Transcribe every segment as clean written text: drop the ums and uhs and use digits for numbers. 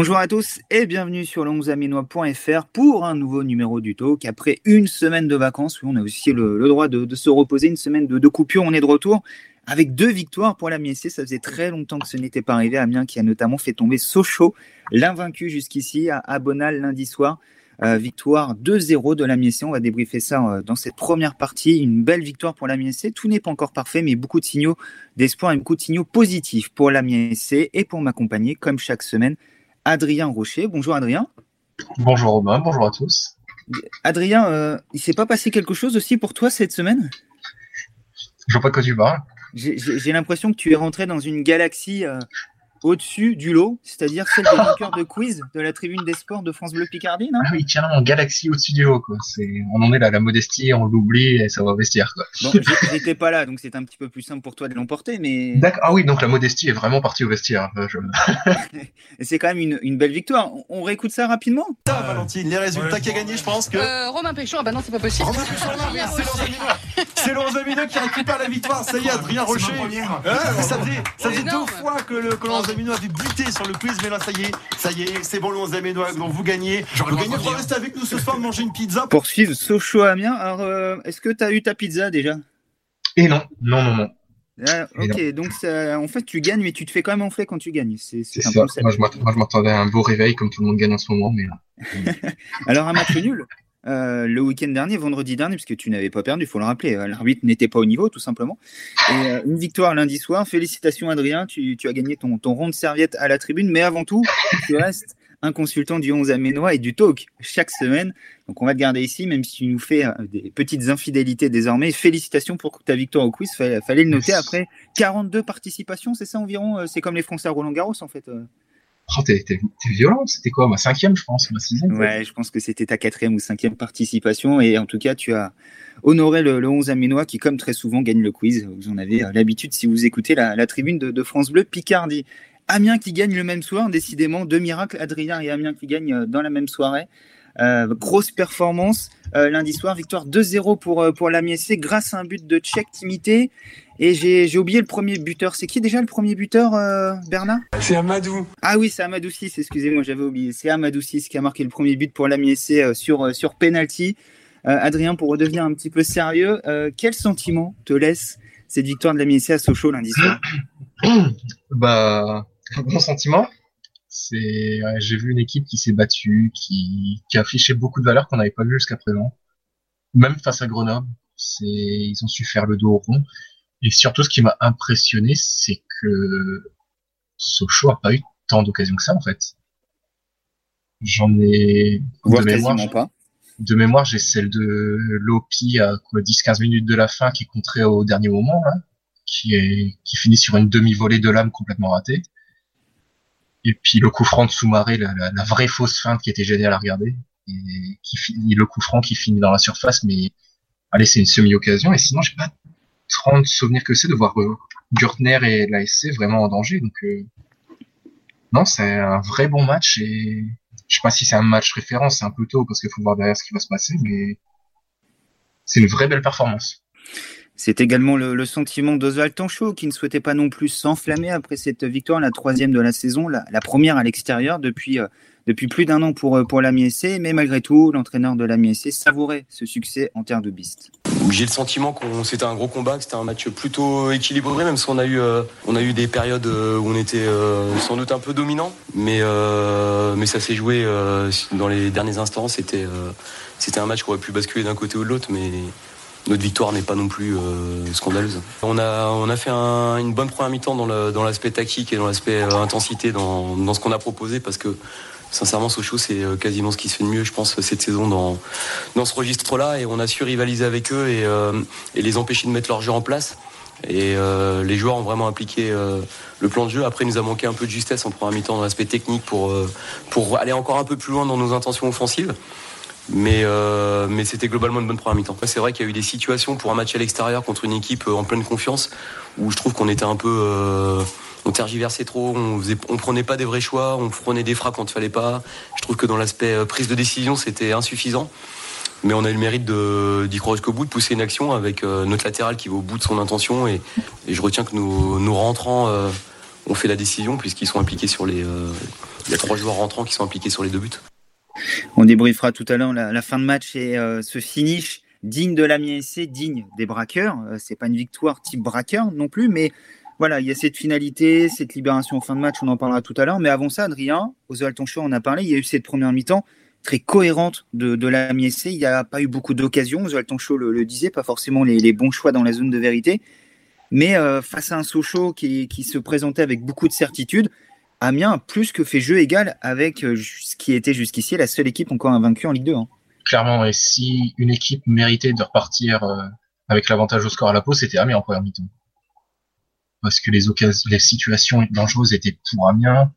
Bonjour à tous et bienvenue sur le 11 amiénois.fr pour un nouveau numéro du Talk. Après une semaine de vacances, on a aussi le droit de se reposer, une semaine de coupure, on est de retour avec 2 victoires pour l'Amiens SC. Ça faisait très longtemps que ce n'était pas arrivé. Amiens qui a notamment fait tomber Sochaux, l'invaincu jusqu'ici, à Bonal lundi soir. Victoire 2-0 de l'Amiens SC. On va débriefer ça dans cette première partie. Une belle victoire pour l'Amiens SC. Tout n'est pas encore parfait, mais beaucoup de signaux d'espoir et beaucoup de signaux positifs pour l'Amiens SC. Et pour m'accompagner, comme chaque semaine, Adrien Rocher. Bonjour Adrien. Bonjour Romain, bonjour à tous. Adrien, il s'est pas passé quelque chose aussi pour toi cette semaine ? Je vois pas de quoi tu parles. J'ai l'impression que tu es rentré dans une galaxie au-dessus du lot, c'est-à-dire celle des vainqueurs de quiz de la tribune des sports de France Bleu Picardie, non ? Ah oui, tiens, en galaxie au-dessus du lot, quoi. On en est là, la modestie, on l'oublie et ça va investir, quoi. Bon, j'étais pas là, donc c'est un petit peu plus simple pour toi de l'emporter, mais... D'accord. Ah oui, donc la modestie est vraiment partie au vestiaire. C'est quand même une belle victoire. On réécoute ça rapidement ? Ah, Valentine, les résultats qui a gagné, je pense que... Romain Péchon, ah bah non, c'est pas possible. Romain Péchon, non, c'est le 11 amiénois qui récupère la victoire. Ça y est, Adrien Rocher. Ça faisait 2 fois que le Lens-Aménois avait buté sur le quiz, mais là ça y est, c'est bon, le 11 amiénois, donc vous gagnez. Vous restez avec nous ce soir, manger une pizza. Pour suivre Sochaux à Amiens, alors est-ce que tu as eu ta pizza déjà ? Et non. Ah, ok, donc ça, en fait tu gagnes, mais tu te fais quand même enfler quand tu gagnes. C'est ça. Moi je m'attendais à un beau réveil comme tout le monde gagne en ce moment, mais là. Alors un match nul. Le week-end dernier, vendredi dernier, parce que tu n'avais pas perdu, il faut le rappeler, l'arbitre n'était pas au niveau tout simplement, et une victoire lundi soir. Félicitations Adrien, tu as gagné ton rond de serviette à la tribune, mais avant tout tu restes un consultant du 11 amiénois et du Talk chaque semaine, donc on va te garder ici même si tu nous fais des petites infidélités désormais. Félicitations pour ta victoire au quiz, fallait le noter après 42 participations, c'est ça environ, c'est comme les Français à Roland-Garros en fait. Oh, t'es violent, c'était quoi, ma 5e je pense, ma 6e? Ouais, je pense que c'était ta 4e ou 5e participation, et en tout cas tu as honoré le 11 amiénois qui comme très souvent gagne le quiz. Vous en avez l'habitude si vous écoutez la tribune de France Bleu Picardie. Amiens qui gagne le même soir, décidément 2 miracles, Adrien et Amiens qui gagnent dans la même soirée. Grosse performance lundi soir, victoire 2-0 pour l'Amiens SC grâce à un but de Chek Timité. Et j'ai oublié le premier buteur. C'est qui déjà le premier buteur, Bernard ? C'est Amadou. Ah oui, c'est Amadou 6, excusez-moi, j'avais oublié. C'est Amadou 6 qui a marqué le premier but pour l'Amiens SC sur penalty. Adrien, pour redevenir un petit peu sérieux, quel sentiment te laisse cette victoire de l'Amiens SC à Sochaux lundi soir ? Bah, bon sentiment. J'ai vu une équipe qui s'est battue, qui a affiché beaucoup de valeurs qu'on n'avait pas vues jusqu'à présent, même face à Grenoble. Ils ont su faire le dos rond. Et surtout, ce qui m'a impressionné, c'est que Sochaux n'a pas eu tant d'occasions que ça, en fait. J'en ai... De mémoire, j'ai celle de Lopi à 10-15 minutes de la fin qui est contrée au dernier moment, là, qui finit sur une demi-volée de l'âme complètement ratée. Et puis le coup franc de Soumaré, la vraie fausse feinte qui était géniale à regarder, et le coup franc qui finit dans la surface, mais allez, c'est une semi-occasion. Et sinon, j'ai pas 30 souvenirs que c'est de voir Gurtner et l'ASC vraiment en danger. Donc non, c'est un vrai bon match, et je sais pas si c'est un match référence, c'est un peu tôt parce qu'il faut voir derrière ce qui va se passer, mais c'est une vraie belle performance. C'est également le sentiment d'Oswald Tanchot qui ne souhaitait pas non plus s'enflammer après cette victoire, la 3e de la saison, la première à l'extérieur depuis plus d'un an pour l'Amiens SC. Mais malgré tout, l'entraîneur de l'Amiens SC savourait ce succès en terre de biste. J'ai le sentiment que c'était un gros combat, que c'était un match plutôt équilibré, même si on a eu des périodes où on était sans doute un peu dominant, mais ça s'est joué dans les derniers instants. C'était un match qui aurait pu basculer d'un côté ou de l'autre, mais... Notre victoire n'est pas non plus scandaleuse. On a fait une bonne première mi-temps dans l'aspect tactique et dans l'aspect intensité, dans ce qu'on a proposé, parce que sincèrement Sochaux, c'est quasiment ce qui se fait de mieux, je pense, cette saison dans ce registre-là, et on a su rivaliser avec eux et les empêcher de mettre leur jeu en place. Et les joueurs ont vraiment appliqué le plan de jeu. Après, il nous a manqué un peu de justesse en première mi-temps dans l'aspect technique pour aller encore un peu plus loin dans nos intentions offensives. Mais c'était globalement une bonne première mi-temps. C'est vrai qu'il y a eu des situations pour un match à l'extérieur contre une équipe en pleine confiance où je trouve qu'on était un peu... on tergiversait trop, on prenait pas des vrais choix, on prenait des frappes quand il fallait pas. Je trouve que dans l'aspect prise de décision, c'était insuffisant. Mais on a eu le mérite d'y croire jusqu'au bout, de pousser une action avec notre latéral qui va au bout de son intention. Et je retiens que nos rentrants... ont fait la décision, puisqu'ils sont impliqués sur les... Il y a 3 joueurs rentrants qui sont impliqués sur les 2 buts. On débriefera tout à l'heure la fin de match et ce finish digne de l'Amiens SC, digne des braqueurs. C'est pas une victoire type braqueur non plus, mais voilà, il y a cette finalité, cette libération en fin de match, on en parlera tout à l'heure. Mais avant ça, Adrien, Oswald Tanchot en a parlé, il y a eu cette première mi-temps très cohérente de l'Amiens SC. Il n'y a pas eu beaucoup d'occasions, Oswald Tanchot le disait, pas forcément les bons choix dans la zone de vérité. Mais face à un Sochaux qui se présentait avec beaucoup de certitude, Amiens a plus que fait jeu égal avec ce qui était jusqu'ici la seule équipe encore invaincue en Ligue 2. Hein. Clairement, et si une équipe méritait de repartir avec l'avantage au score à la pause, c'était Amiens en première mi-temps. Parce que les situations dangereuses étaient pour Amiens.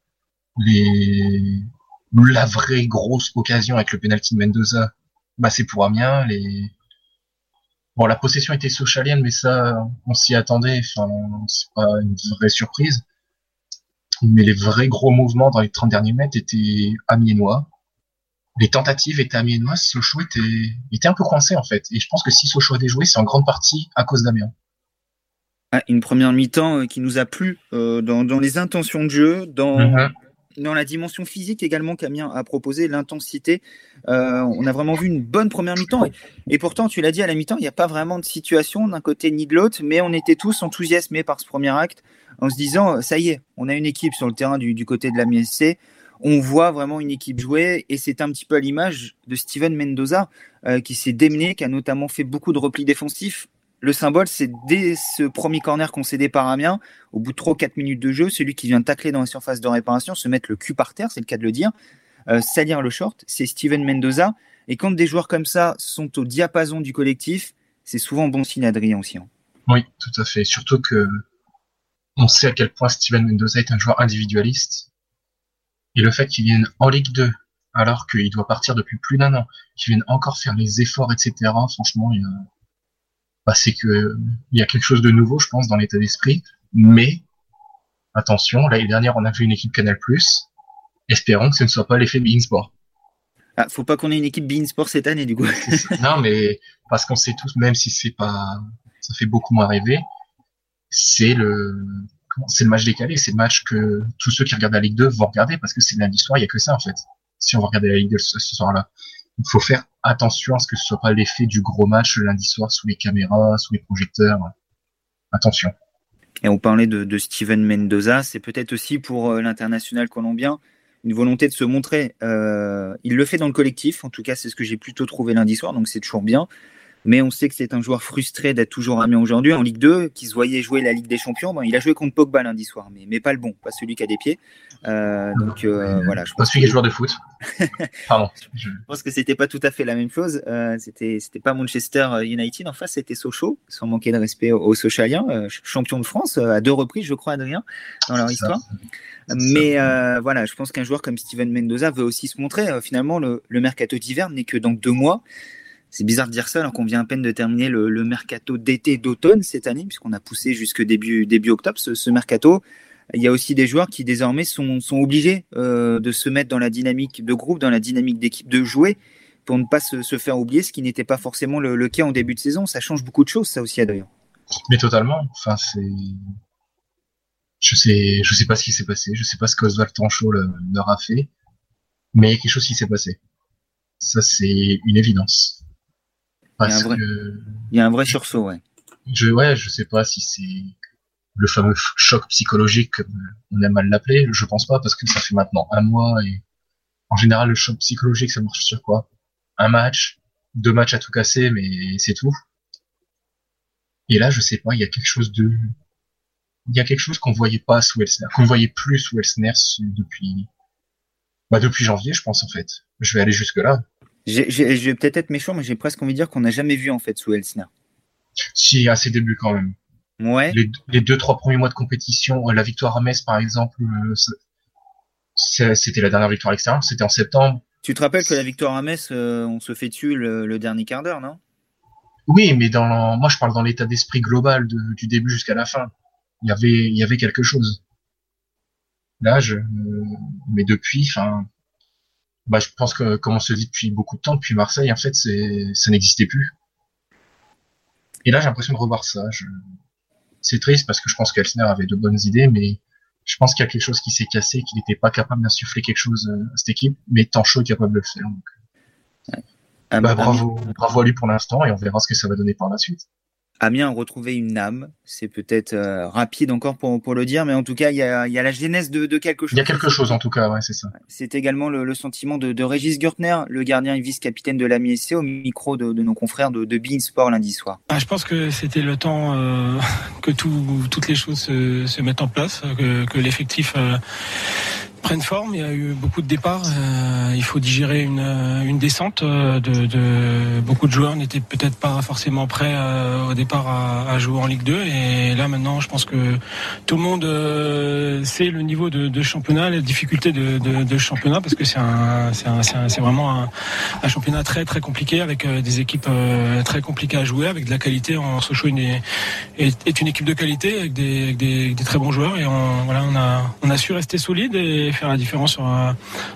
La vraie grosse occasion avec le pénalty de Mendoza, c'est pour Amiens. Bon, la possession était sochalienne, mais ça, on s'y attendait. Enfin, c'est pas une vraie surprise. Mais les vrais gros mouvements dans les 30 derniers mètres étaient amiénois. Les tentatives étaient amiénoises. Sochaux était un peu coincé, en fait. Et je pense que si Sochaux a déjoué, c'est en grande partie à cause d'Amiens. Une première mi-temps qui nous a plu dans les intentions de jeu, dans la dimension physique également qu'Amiens a proposé, l'intensité. On a vraiment vu une bonne première mi-temps. Et pourtant, tu l'as dit, à la mi-temps, il n'y a pas vraiment de situation d'un côté ni de l'autre, mais on était tous enthousiasmés par ce premier acte en se disant, ça y est, on a une équipe sur le terrain du côté de l'Amiens SC. On voit vraiment une équipe jouer, et c'est un petit peu à l'image de Steven Mendoza qui s'est démené, qui a notamment fait beaucoup de replis défensifs. Le symbole, c'est dès ce premier corner concédé par Amiens, au bout de 3 ou 4 minutes de jeu, celui qui vient tacler dans la surface de réparation, se mettre le cul par terre, c'est le cas de le dire, salir le short, c'est Steven Mendoza. Et quand des joueurs comme ça sont au diapason du collectif, c'est souvent bon signe, Adrien, aussi. Hein. Oui, tout à fait. Surtout que on sait à quel point Steven Mendoza est un joueur individualiste. Et le fait qu'il vienne en Ligue 2, alors qu'il doit partir depuis plus d'un an, qu'il vienne encore faire les efforts, etc., franchement, c'est que il y a quelque chose de nouveau, je pense, dans l'état d'esprit. Mais attention, l'année dernière, on a vu une équipe Canal+. Espérons que ce ne soit pas l'effet BeIN Sport. Ah, faut pas qu'on ait une équipe BeIN Sport cette année, du coup. Non, mais parce qu'on sait tous, même si c'est pas, ça fait beaucoup moins rêver. C'est le match décalé, c'est le match que tous ceux qui regardent la Ligue 2 vont regarder parce que c'est lundi soir, il y a que ça en fait. Si on va regarder la Ligue 2 ce soir-là. Il faut faire attention à ce que ce soit pas l'effet du gros match le lundi soir sous les caméras, sous les projecteurs. Attention. Et on parlait de Steven Mendoza. C'est peut-être aussi pour l'international colombien une volonté de se montrer. Il le fait dans le collectif. En tout cas, c'est ce que j'ai plutôt trouvé lundi soir. Donc, c'est toujours bien. Mais on sait que c'est un joueur frustré d'être toujours Amiens aujourd'hui en Ligue 2, qui se voyait jouer la Ligue des Champions. Il a joué contre Pogba lundi soir, mais pas le bon, pas celui qui a des pieds. Voilà, je pense pas celui qui est joueur de foot. Pardon. Je pense que c'était pas tout à fait la même chose. C'était pas Manchester United en face, c'était Sochaux, sans manquer de respect aux Sochaliens, champion de France à 2 reprises, je crois, Adrien, dans leur histoire. Mais voilà, je pense qu'un joueur comme Steven Mendoza veut aussi se montrer. Finalement, le mercato d'hiver n'est que dans 2 mois. C'est bizarre de dire ça alors qu'on vient à peine de terminer le mercato d'été d'automne cette année, puisqu'on a poussé jusque début octobre ce mercato. Il y a aussi des joueurs qui désormais sont obligés de se mettre dans la dynamique de groupe, dans la dynamique d'équipe, de jouer pour ne pas se faire oublier, ce qui n'était pas forcément le cas en début de saison. Ça change beaucoup de choses, ça aussi, Adrien. Mais totalement. Enfin, je sais pas ce qui s'est passé, je sais pas ce qu'Oswald Tanchot leur a fait, mais il y a quelque chose qui s'est passé. Ça, c'est une évidence. Il y a un vrai sursaut, ouais. Je sais pas si c'est le fameux choc psychologique, comme on aime mal l'appeler. Je pense pas, parce que ça fait maintenant 1 mois et en général, le choc psychologique, ça marche sur quoi? 1 match, 2 matchs à tout casser, mais c'est tout. Et là, je sais pas, il y a quelque chose qu'on voyait pas sous Elsner, qu'on voyait plus sous Elsner depuis janvier, je pense, en fait. Je vais aller jusque là. Je vais peut-être être méchant, mais j'ai presque envie de dire qu'on n'a jamais vu en fait sous Elsner. Si, à ses débuts quand même. Ouais. Les 2-3 premiers mois de compétition, la victoire à Metz par exemple, c'était la dernière victoire à l'extérieur, c'était en septembre. Tu te rappelles que la victoire à Metz, on se fait tuer le dernier quart d'heure, non? Oui, mais moi je parle dans l'état d'esprit global du début jusqu'à la fin. Il y avait quelque chose. Là, mais depuis, enfin. Je pense que, comme on se dit depuis beaucoup de temps, depuis Marseille, en fait, ça n'existait plus. Et là, j'ai l'impression de revoir ça. C'est triste parce que je pense qu'Elsner avait de bonnes idées, mais Je pense qu'il y a quelque chose qui s'est cassé, qu'il n'était pas capable d'insuffler quelque chose à cette équipe, mais Tanchot est capable de le faire. Donc. Bah, bravo à lui pour l'instant, et on verra ce que ça va donner par la suite. Amiens a retrouvé une âme, c'est peut-être rapide encore pour le dire, mais en tout cas, il y a la genèse de quelque chose. Il y a quelque chose en tout cas, ouais, c'est ça. C'est également le sentiment de Régis Gurtner, le gardien et vice-capitaine de l'Amiens SC, au micro de nos confrères de BeIN Sport lundi soir. Ah, je pense que c'était le temps que toutes les choses se mettent en place, que l'effectif... prennent forme, il y a eu beaucoup de départs, il faut digérer une descente, beaucoup de joueurs n'étaient peut-être pas forcément prêts au départ à jouer en Ligue 2, et là maintenant je pense que tout le monde sait le niveau de championnat, les difficultés de championnat, parce que c'est vraiment un championnat très très compliqué, avec des équipes très compliquées à jouer, avec de la qualité. En Sochaux est une équipe de qualité, avec des très bons joueurs, et on a su rester solide et faire la différence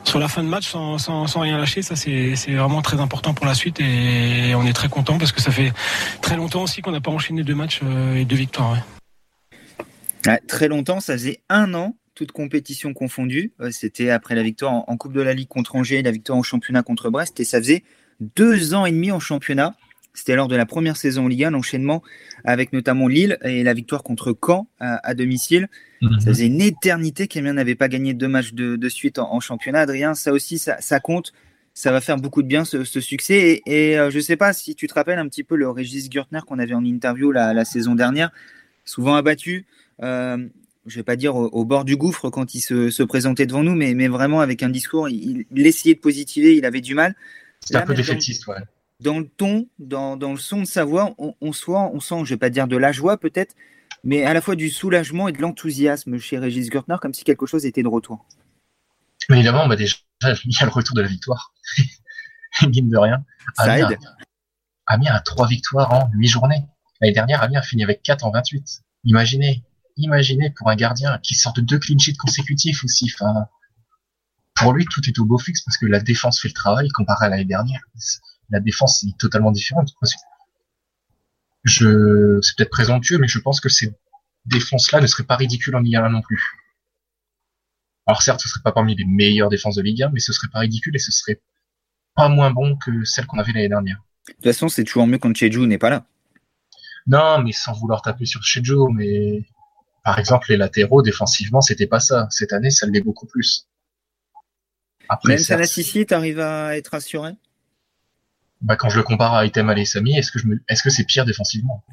sur la fin de match sans rien lâcher. Ça c'est vraiment très important pour la suite, et on est très content parce que ça fait très longtemps aussi qu'on n'a pas enchaîné 2 matchs et 2 victoires. Ouais. Ah, très longtemps, ça faisait 1 an, toutes compétitions confondues. C'était après la victoire en Coupe de la Ligue contre Angers et la victoire en championnat contre Brest, et ça faisait 2 ans et demi en championnat. C'était lors de la première saison en Ligue 1, l'enchaînement avec notamment Lille et la victoire contre Caen à domicile. Mmh. Ça faisait une éternité qu'Amiens n'avait pas gagné 2 matchs de suite en championnat. Adrien, ça aussi, ça compte. Ça va faire beaucoup de bien ce succès. Et je ne sais pas si tu te rappelles un petit peu le Régis Gurtner qu'on avait en interview la saison dernière, souvent abattu, je ne vais pas dire au bord du gouffre quand il se présentait devant nous, mais vraiment avec un discours, il essayait de positiver, il avait du mal. C'était un peu défaitiste, ouais. Dans le ton, dans le son de sa voix, on sent, je ne vais pas dire de la joie peut-être, mais à la fois du soulagement et de l'enthousiasme chez Régis Gurtner, comme si quelque chose était de retour. Mais évidemment, déjà, il y a le retour de la victoire. Mine de rien. Ça aide. Amiens a 3 victoires en 8 journées. L'année dernière, Amiens a fini avec 4 en 28. Imaginez pour un gardien qui sort de 2 clean sheets consécutifs aussi. Enfin, pour lui, tout est au beau fixe parce que la défense fait le travail comparé à l'année dernière. La défense est totalement différente. C'est peut-être présomptueux, mais je pense que ces défenses-là ne seraient pas ridicules en Ligue 1 non plus. Alors certes, ce ne serait pas parmi les meilleures défenses de Ligue 1, mais ce ne serait pas ridicule et ce ne serait pas moins bon que celles qu'on avait l'année dernière. De toute façon, c'est toujours mieux quand Cheju n'est pas là. Non, mais sans vouloir taper sur Cheju, mais par exemple, les latéraux, défensivement, c'était pas ça. Cette année, ça l'est beaucoup plus. Après, même Sanassi, t'arrives à être rassuré? Bah, quand je le compare à Itamal et Samy, est-ce que c'est pire défensivement?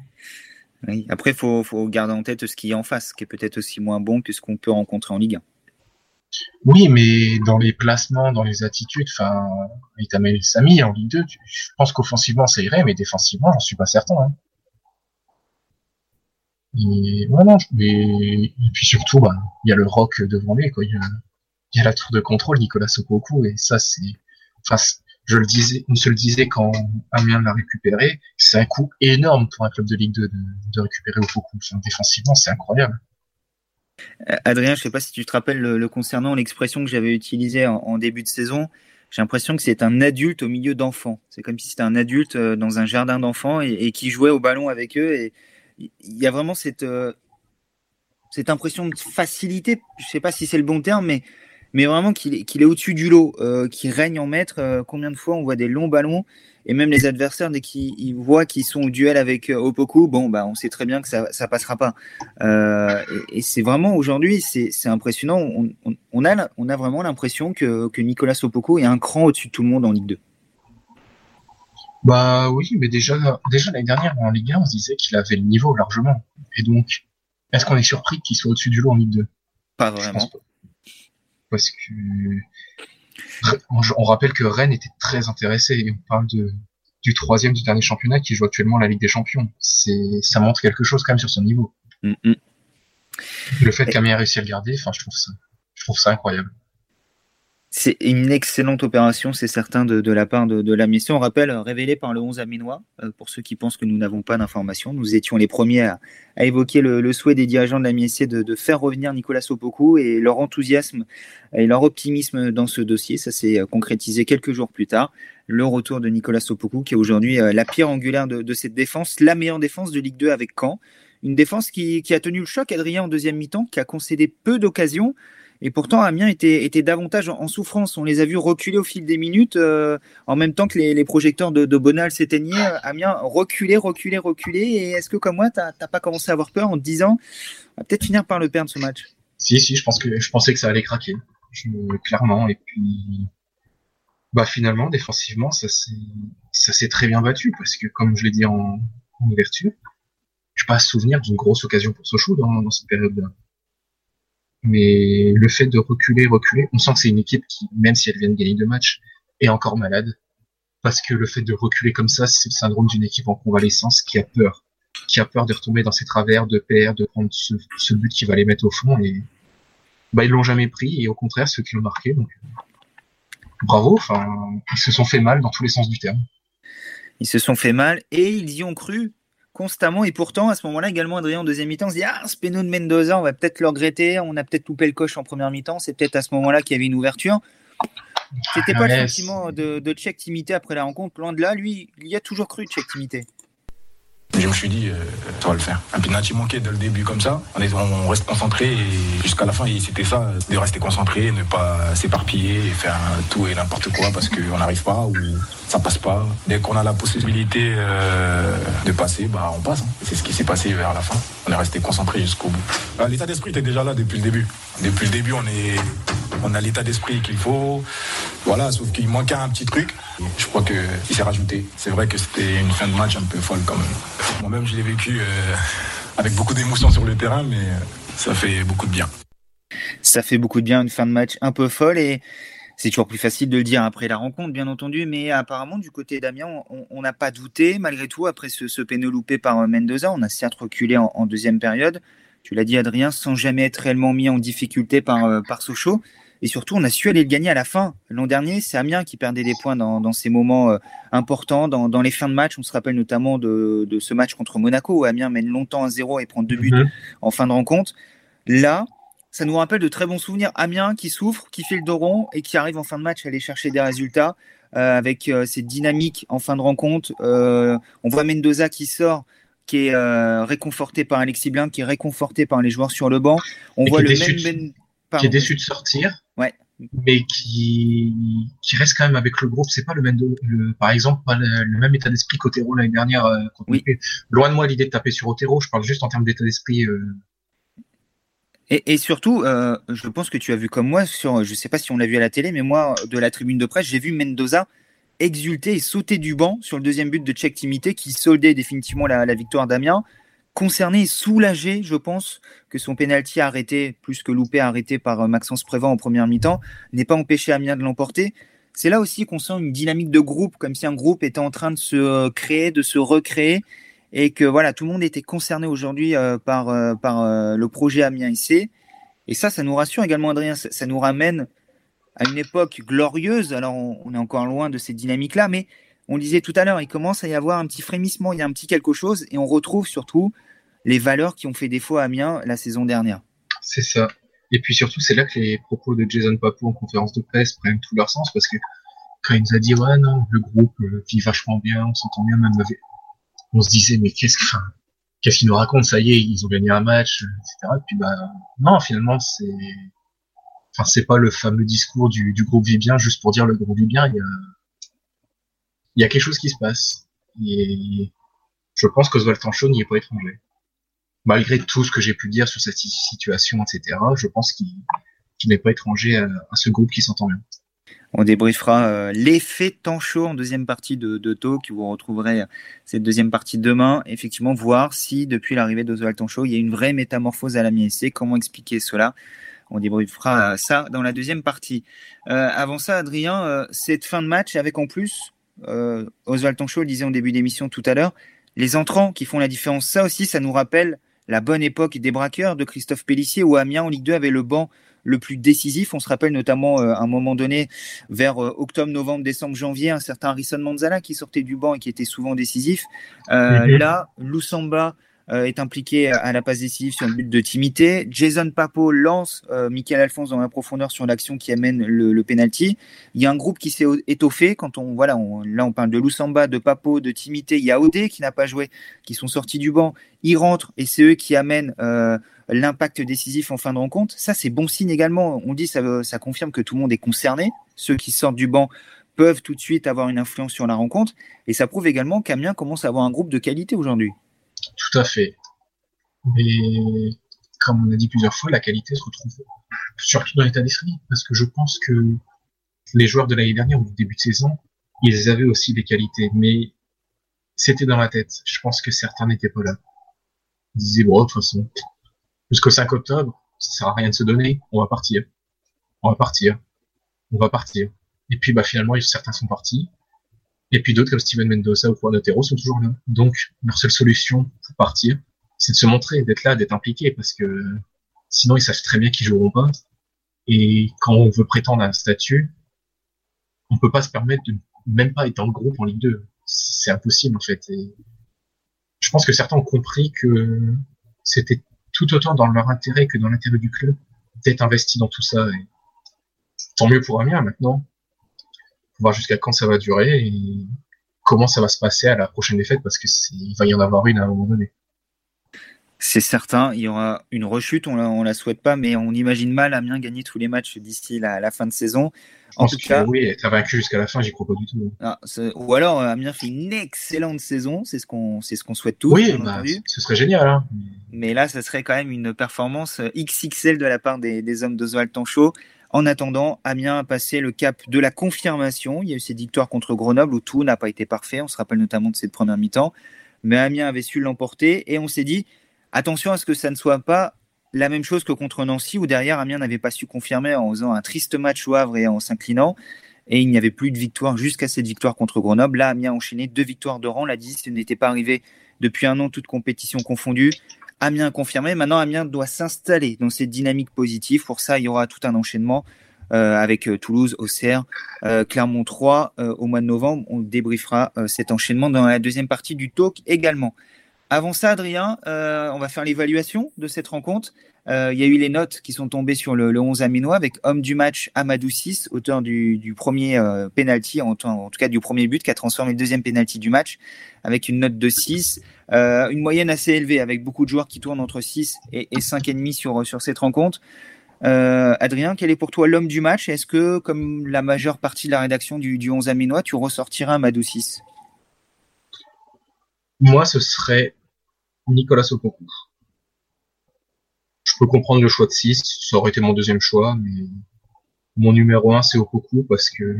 Oui. Après, il faut garder en tête ce qu'il y a en face, qui est peut-être aussi moins bon que ce qu'on peut rencontrer en Ligue 1. Oui, mais dans les placements, dans les attitudes, Itamal et Samy, en Ligue 2, je pense qu'offensivement, ça irait, mais défensivement, j'en suis pas certain. Hein. Et, voilà, et puis surtout, il y a le roc devant lui, quoi. Il y a la tour de contrôle, Nicolas Opoku, et ça, c'est... On se le disait quand Amiens l'a récupéré, c'est un coup énorme pour un club de Ligue 2 de récupérer Opoku. Défensivement, c'est incroyable. Adrien, je ne sais pas si tu te rappelles concernant l'expression que j'avais utilisée en début de saison. J'ai l'impression que c'est un adulte au milieu d'enfants. C'est comme si c'était un adulte dans un jardin d'enfants et qui jouait au ballon avec eux. Et il y a vraiment cette impression de facilité. Je ne sais pas si c'est le bon terme, mais vraiment qu'il est au-dessus du lot, qu'il règne en maître. Combien de fois on voit des longs ballons, et même les adversaires, dès qu'ils voient qu'ils sont au duel avec Opoku, on sait très bien que ça passera pas. Et c'est vraiment, aujourd'hui, c'est impressionnant. On a vraiment l'impression que Nicolas Opoku est un cran au-dessus de tout le monde en Ligue 2. Bah oui, mais déjà l'année dernière, en Ligue 1, on se disait qu'il avait le niveau largement. Et donc, est-ce qu'on est surpris qu'il soit au-dessus du lot en Ligue 2 ? Pas vraiment. Parce que on rappelle que Rennes était très intéressé, et on parle du 3e du dernier championnat qui joue actuellement la Ligue des Champions. Ça montre quelque chose quand même sur son niveau. Mm-hmm. Le fait qu'Amiens ait réussi à le garder, je trouve ça incroyable. C'est une excellente opération, c'est certain, de la part de la mission. On rappelle, révélée par le 11 amiénois, pour ceux qui pensent que nous n'avons pas d'informations. Nous étions les premiers à évoquer le souhait des dirigeants de l'Amiens SC de faire revenir Nicolas Opoku, et leur enthousiasme et leur optimisme dans ce dossier. Ça s'est concrétisé quelques jours plus tard. Le retour de Nicolas Opoku, qui est aujourd'hui la pierre angulaire de cette défense, la meilleure défense de Ligue 2 avec Caen. Une défense qui a tenu le choc, Adrien, en deuxième mi-temps, qui a concédé peu d'occasions. Et pourtant, Amiens était davantage en souffrance. On les a vus reculer au fil des minutes. En même temps que les projecteurs de Bonal s'éteignaient, Amiens reculait. Et est-ce que, comme moi, tu n'as pas commencé à avoir peur en te disant on va peut-être finir par le perdre ce match? Si, je pensais que ça allait craquer, clairement. Et puis, finalement, défensivement, ça s'est très bien battu. Parce que, comme je l'ai dit en ouverture, je n'ai pas souvenir d'une grosse occasion pour Sochaux dans cette période-là. Mais le fait de reculer, on sent que c'est une équipe qui, même si elle vient de gagner deux matchs, est encore malade. Parce que le fait de reculer comme ça, c'est le syndrome d'une équipe en convalescence qui a peur de retomber dans ses travers, de perdre, de prendre ce but qui va les mettre au fond. Et ils l'ont jamais pris, et au contraire, ceux qui l'ont marqué. Donc, bravo, ils se sont fait mal dans tous les sens du terme. Ils se sont fait mal et ils y ont cru. Constamment, et pourtant, à ce moment-là, également, Adrien, en deuxième mi-temps, on se dit « Ah, ce péno de Mendoza, on va peut-être le regretter, on a peut-être loupé le coche en première mi-temps, c'est peut-être à ce moment-là qu'il y avait une ouverture. » C'était pas le sentiment de Chek Timité après la rencontre, loin de là, lui, il y a toujours cru, Chek Timité. Je me suis dit, ça va le faire. Un penalty manqué dès le début comme ça. On reste concentré et jusqu'à la fin, c'était ça, de rester concentré, ne pas s'éparpiller, et faire tout et n'importe quoi parce qu'on n'arrive pas ou ça passe pas. Dès qu'on a la possibilité de passer, on passe. Hein. C'est ce qui s'est passé vers la fin. On est resté concentré jusqu'au bout. L'état d'esprit était déjà là depuis le début. Depuis le début, on a l'état d'esprit qu'il faut. Voilà, sauf qu'il manquait un petit truc. Je crois qu'il s'est rajouté. C'est vrai que c'était une fin de match un peu folle quand même. Moi-même, je l'ai vécu avec beaucoup d'émotions sur le terrain, mais ça fait beaucoup de bien. Ça fait beaucoup de bien, une fin de match un peu folle, et c'est toujours plus facile de le dire après la rencontre, bien entendu, mais apparemment, du côté d'Amiens, on n'a pas douté. Malgré tout, après ce péno loupé par Mendoza, on a certes reculé en deuxième période, tu l'as dit Adrien, sans jamais être réellement mis en difficulté par Sochaux. Et surtout, on a su aller le gagner à la fin. L'an dernier, c'est Amiens qui perdait des points dans ces moments importants, dans les fins de match. On se rappelle notamment de ce match contre Monaco, où Amiens mène longtemps à 0 et prend 2 buts en fin de rencontre. Là, ça nous rappelle de très bons souvenirs. Amiens qui souffre, qui fait le dos rond et qui arrive en fin de match à aller chercher des résultats avec cette dynamique en fin de rencontre. On voit Mendoza qui sort, qui est réconforté par Alexis Blin, qui est réconforté par les joueurs sur le banc. On voit le même... Qui est déçu de sortir, ouais. Mais qui reste quand même avec le groupe. C'est pas le même, par exemple, pas le même état d'esprit qu'Otero l'année dernière. Oui. Loin de moi l'idée de taper sur Otero, je parle juste en termes d'état d'esprit. Et surtout, je pense que tu as vu comme moi, je sais pas si on l'a vu à la télé, mais moi, de la tribune de presse, j'ai vu Mendoza exulter et sauter du banc sur le deuxième but de Chek Timité qui soldait définitivement la victoire d'Amiens. Concerné et soulagé, je pense, que son pénalty arrêté, plus que loupé arrêté par Maxence Prévent en première mi-temps, n'ait pas empêché Amiens de l'emporter. C'est là aussi qu'on sent une dynamique de groupe, comme si un groupe était en train de se créer, de se recréer, et que voilà, tout le monde était concerné aujourd'hui par le projet Amiens SC. Et ça nous rassure également, Adrien, ça nous ramène à une époque glorieuse. Alors, on est encore loin de cette dynamique-là, mais on le disait tout à l'heure, il commence à y avoir un petit frémissement, il y a un petit quelque chose, et on retrouve surtout les valeurs qui ont fait défaut à Amiens la saison dernière. C'est ça. Et puis surtout, c'est là que les propos de Jason Papo en conférence de presse prennent tout leur sens, parce que quand il nous a dit « Ouais, non, le groupe vit vachement bien, on s'entend bien », même on se disait « Mais qu'est-ce qu'ils nous racontent ? Ça y est, ils ont gagné un match, etc. » Et puis non, finalement, c'est pas le fameux discours du groupe vit bien, juste pour dire « Le groupe vit bien », il y a quelque chose qui se passe. Et je pense qu'Oswald Tanchot n'y est pas étranger. Malgré tout ce que j'ai pu dire sur cette situation, etc., je pense qu'il n'est pas étranger à ce groupe qui s'entend bien. On débriefera l'effet Tanchot en deuxième partie de Talk. Vous retrouverez cette deuxième partie demain. Effectivement, voir si, depuis l'arrivée d'Oswald Tanchot, il y a une vraie métamorphose à l'Amiens SC. Comment expliquer cela ? On débriefera ça dans la deuxième partie. Avant ça, Adrien, cette fin de match avec en plus... Oswald Tanchot le disait en début d'émission tout à l'heure, les entrants qui font la différence, ça aussi ça nous rappelle la bonne époque des braqueurs de Christophe Pellissier, où Amiens en Ligue 2 avait le banc le plus décisif. On se rappelle notamment à un moment donné vers octobre, novembre, décembre, janvier, un certain Harrison Manzala qui sortait du banc et qui était souvent décisif. Là, Lou Samba est impliqué à la passe décisive sur le but de Timité. Jason Papo lance Michael Alphonse dans la profondeur sur l'action qui amène le penalty. Il y a un groupe qui s'est étoffé. Quand on parle de Lou Samba, de Papo, de Timité. Il y a Odé qui n'a pas joué, qui sont sortis du banc. Ils rentrent et c'est eux qui amènent l'impact décisif en fin de rencontre. Ça, c'est bon signe également. On dit ça confirme que tout le monde est concerné. Ceux qui sortent du banc peuvent tout de suite avoir une influence sur la rencontre. Et ça prouve également qu'Amiens commence à avoir un groupe de qualité aujourd'hui. Tout à fait. Mais comme on a dit plusieurs fois, la qualité se retrouve surtout dans l'état d'esprit. Parce que je pense que les joueurs de l'année dernière, au début de saison, ils avaient aussi des qualités. Mais c'était dans la tête. Je pense que certains n'étaient pas là. Ils disaient, bon, de toute façon, jusqu'au 5 octobre, ça sert à rien de se donner. On va partir. Et puis, finalement, certains sont partis. Et puis d'autres, comme Steven Mendoza ou Juan Otero, sont toujours là. Donc, leur seule solution pour partir, c'est de se montrer, d'être là, d'être impliqué, parce que sinon, ils savent très bien qu'ils joueront pas. Et quand on veut prétendre à un statut, on peut pas se permettre de même pas être dans le groupe en Ligue 2. C'est impossible, en fait. Et je pense que certains ont compris que c'était tout autant dans leur intérêt que dans l'intérêt du club d'être investi dans tout ça. Et tant mieux pour Amiens, maintenant. Pour voir jusqu'à quand ça va durer et comment ça va se passer à la prochaine défaite, parce qu'il va y en avoir une à un moment donné. C'est certain, il y aura une rechute, on la souhaite pas, mais on imagine mal Amiens gagner tous les matchs d'ici la fin de saison. En tout cas, oui, être vaincu jusqu'à la fin, j'y crois pas du tout. Ah, ou alors Amiens fait une excellente saison, c'est ce qu'on souhaite tous. Oui, ce serait génial. Hein. Mais là, ça serait quand même une performance XXL de la part des hommes d'Oswald Tanchot. En attendant, Amiens a passé le cap de la confirmation. Il y a eu cette victoire contre Grenoble où tout n'a pas été parfait. On se rappelle notamment de cette première mi-temps. Mais Amiens avait su l'emporter et on s'est dit attention à ce que ça ne soit pas la même chose que contre Nancy où derrière Amiens n'avait pas su confirmer en faisant un triste match au Havre et en s'inclinant. Et il n'y avait plus de victoire jusqu'à cette victoire contre Grenoble. Là, Amiens a enchaîné 2 victoires de rang. La 10 n'était pas arrivée depuis un an, toutes compétitions confondues. Amiens confirmé. Maintenant, Amiens doit s'installer dans cette dynamique positive. Pour ça, il y aura tout un enchaînement avec Toulouse, Auxerre, Clermont 3 au mois de novembre. On débriefera cet enchaînement dans la deuxième partie du talk également. Avant ça, Adrien, on va faire l'évaluation de cette rencontre. Il y a eu les notes qui sont tombées sur le 11 amiénois avec homme du match Amadou 6, auteur du premier penalty, en tout cas du premier but, qui a transformé le deuxième penalty du match avec une note de 6. Une moyenne assez élevée avec beaucoup de joueurs qui tournent entre 6 et 5,5 sur cette rencontre. Adrien, quel est pour toi l'homme du match? Est-ce que, comme la majeure partie de la rédaction du 11 amiénois, tu ressortiras Amadou 6? Moi, ce serait Nicolas Opoku. Je peux comprendre le choix de 6, ça aurait été mon deuxième choix, mais mon numéro 1 c'est Opoku parce que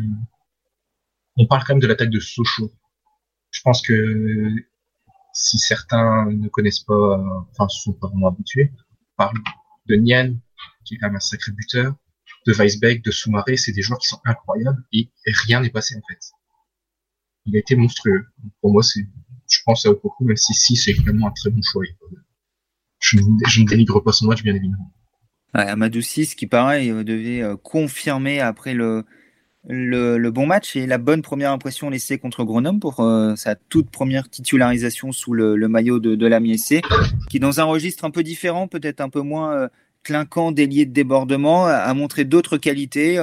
on parle quand même de l'attaque de Sochaux. Je pense que si certains ne connaissent pas, enfin sont pas vraiment habitués, on parle de Nian, qui est quand même un sacré buteur, de Weisbeck, de Soumaré, c'est des joueurs qui sont incroyables et rien n'est passé en fait. Il a été monstrueux. Pour moi, je pense à Opoku, même si c'est vraiment un très bon choix. Je ne dénigre pas son match, bien évidemment. Ouais, Amadou 6, qui pareil, devait confirmer après le bon match et la bonne première impression laissée contre Grenoble pour sa toute première titularisation sous le maillot de l'Amiens SC, qui dans un registre un peu différent, peut-être un peu moins clinquant, délié de débordement, a montré d'autres qualités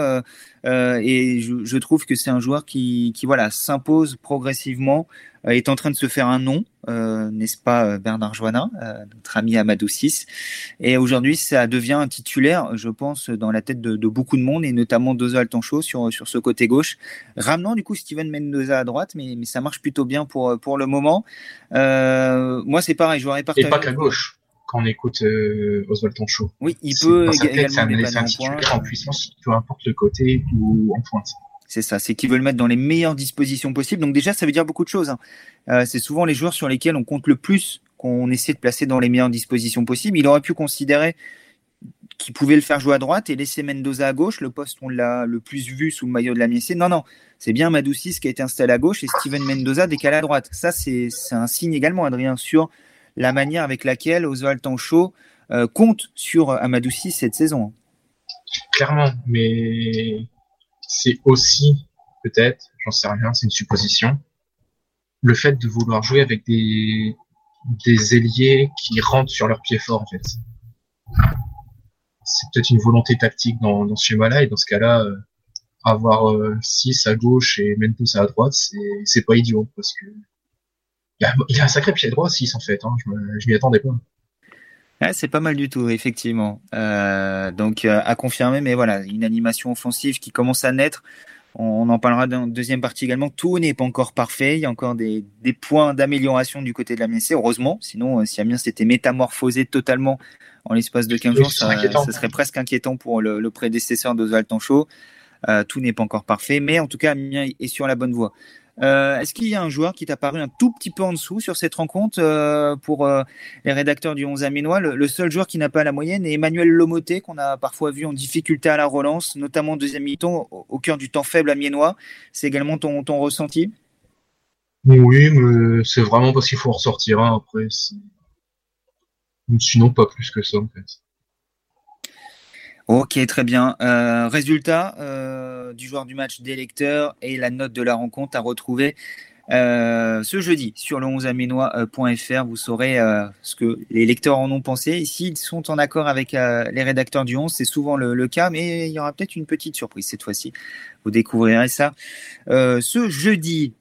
et je trouve que c'est un joueur qui voilà, s'impose progressivement, est en train de se faire un nom, n'est-ce pas Bernard Joannin, notre ami Amadou 6, et aujourd'hui ça devient un titulaire, je pense, dans la tête de beaucoup de monde et notamment d'Oswald Tanchot sur ce côté gauche, ramenant du coup Steven Mendoza à droite, mais ça marche plutôt bien pour le moment. Moi c'est pareil, j'aurais partagé. Et pas qu'à gauche. Quand on écoute Oswald Tanchot. Oui, il peut également c'est un titulaire en puissance, peu importe le côté ou en pointe. C'est ça, c'est qu'ils veulent mettre dans les meilleures dispositions possibles. Donc déjà, ça veut dire beaucoup de choses. C'est souvent les joueurs sur lesquels on compte le plus qu'on essaie de placer dans les meilleures dispositions possibles. Il aurait pu considérer qu'il pouvait le faire jouer à droite et laisser Mendoza à gauche, le poste on l'a le plus vu sous le maillot de l'Amiens SC. Non, c'est bien Amadou 6 qui a été installé à gauche et Steven Mendoza décalé à droite. Ça, c'est un signe également, Adrien, sur la manière avec laquelle Oswald Tanchot compte sur Amadou 6 cette saison. Clairement, mais c'est aussi, peut-être, j'en sais rien, c'est une supposition, le fait de vouloir jouer avec des des ailiers qui rentrent sur leur pied fort, en fait. C'est peut-être une volonté tactique dans ce schéma-là, et dans ce cas-là, avoir 6 à gauche et Mendoza à droite, c'est pas idiot, parce que il a un sacré pied droit, 6, en fait, hein, je m'y attendais pas. Ouais, c'est pas mal du tout, effectivement. Donc, à confirmer, mais voilà, une animation offensive qui commence à naître. On en parlera dans la deuxième partie également. Tout n'est pas encore parfait. Il y a encore des points d'amélioration du côté de l'Amiens SC, heureusement. Sinon, si Amiens s'était métamorphosé totalement en l'espace de 15 jours, ça serait presque inquiétant pour le prédécesseur d'Oswald Tanchot. Tout n'est pas encore parfait, mais en tout cas, Amiens est sur la bonne voie. Est-ce qu'il y a un joueur qui t'a paru un tout petit peu en dessous sur cette rencontre pour les rédacteurs du 11 amiénois? Le seul joueur qui n'a pas la moyenne est Emmanuel Lomoté, qu'on a parfois vu en difficulté à la relance, notamment en deuxième mi-temps, au cœur du temps faible amiénois. C'est également ton ressenti? Oui, mais c'est vraiment parce qu'il faut en ressortir un, hein, après. Sinon, pas plus que ça, en fait. Ok, très bien. Résultat du joueur du match des lecteurs et la note de la rencontre à retrouver ce jeudi sur le 11amiénois.fr. Vous saurez ce que les lecteurs en ont pensé. Et s'ils sont en accord avec les rédacteurs du 11, c'est souvent le cas, mais il y aura peut-être une petite surprise cette fois-ci. Vous découvrirez ça ce jeudi.